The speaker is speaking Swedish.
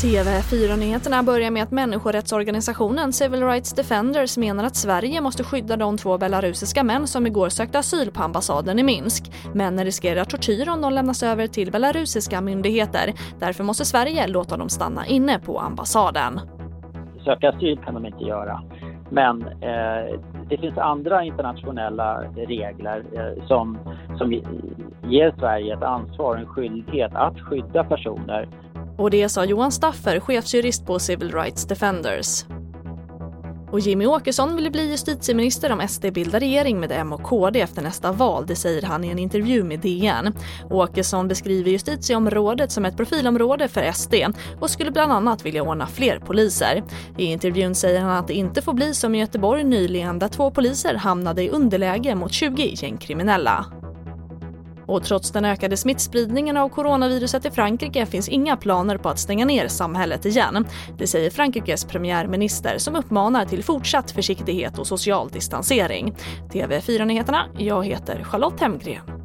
TV4-nyheterna börjar med att människorättsorganisationen Civil Rights Defenders menar att Sverige måste skydda de 2 belarusiska män som igår sökte asyl på ambassaden i Minsk. Männen riskerar tortyr om de lämnas över till belarusiska myndigheter. Därför måste Sverige låta dem stanna inne på ambassaden. Söka asyl kan de inte göra. Men det finns andra internationella regler som ger Sverige ett ansvar och en skyldighet att skydda personer. Och det sa Johan Staffer, chefsjurist på Civil Rights Defenders. Och Jimmy Åkesson vill bli justitieminister om SD bildar regering med M och KD efter nästa val, det säger han i en intervju med DN. Åkesson beskriver justitieområdet som ett profilområde för SD och skulle bland annat vilja ordna fler poliser. I intervjun säger han att det inte får bli som i Göteborg nyligen där 2 poliser hamnade i underläge mot 20 gängkriminella. Och trots den ökade smittspridningen av coronaviruset i Frankrike finns inga planer på att stänga ner samhället igen. Det säger Frankrikes premiärminister som uppmanar till fortsatt försiktighet och social distansering. TV4-nyheterna, jag heter Charlotte Hemgren.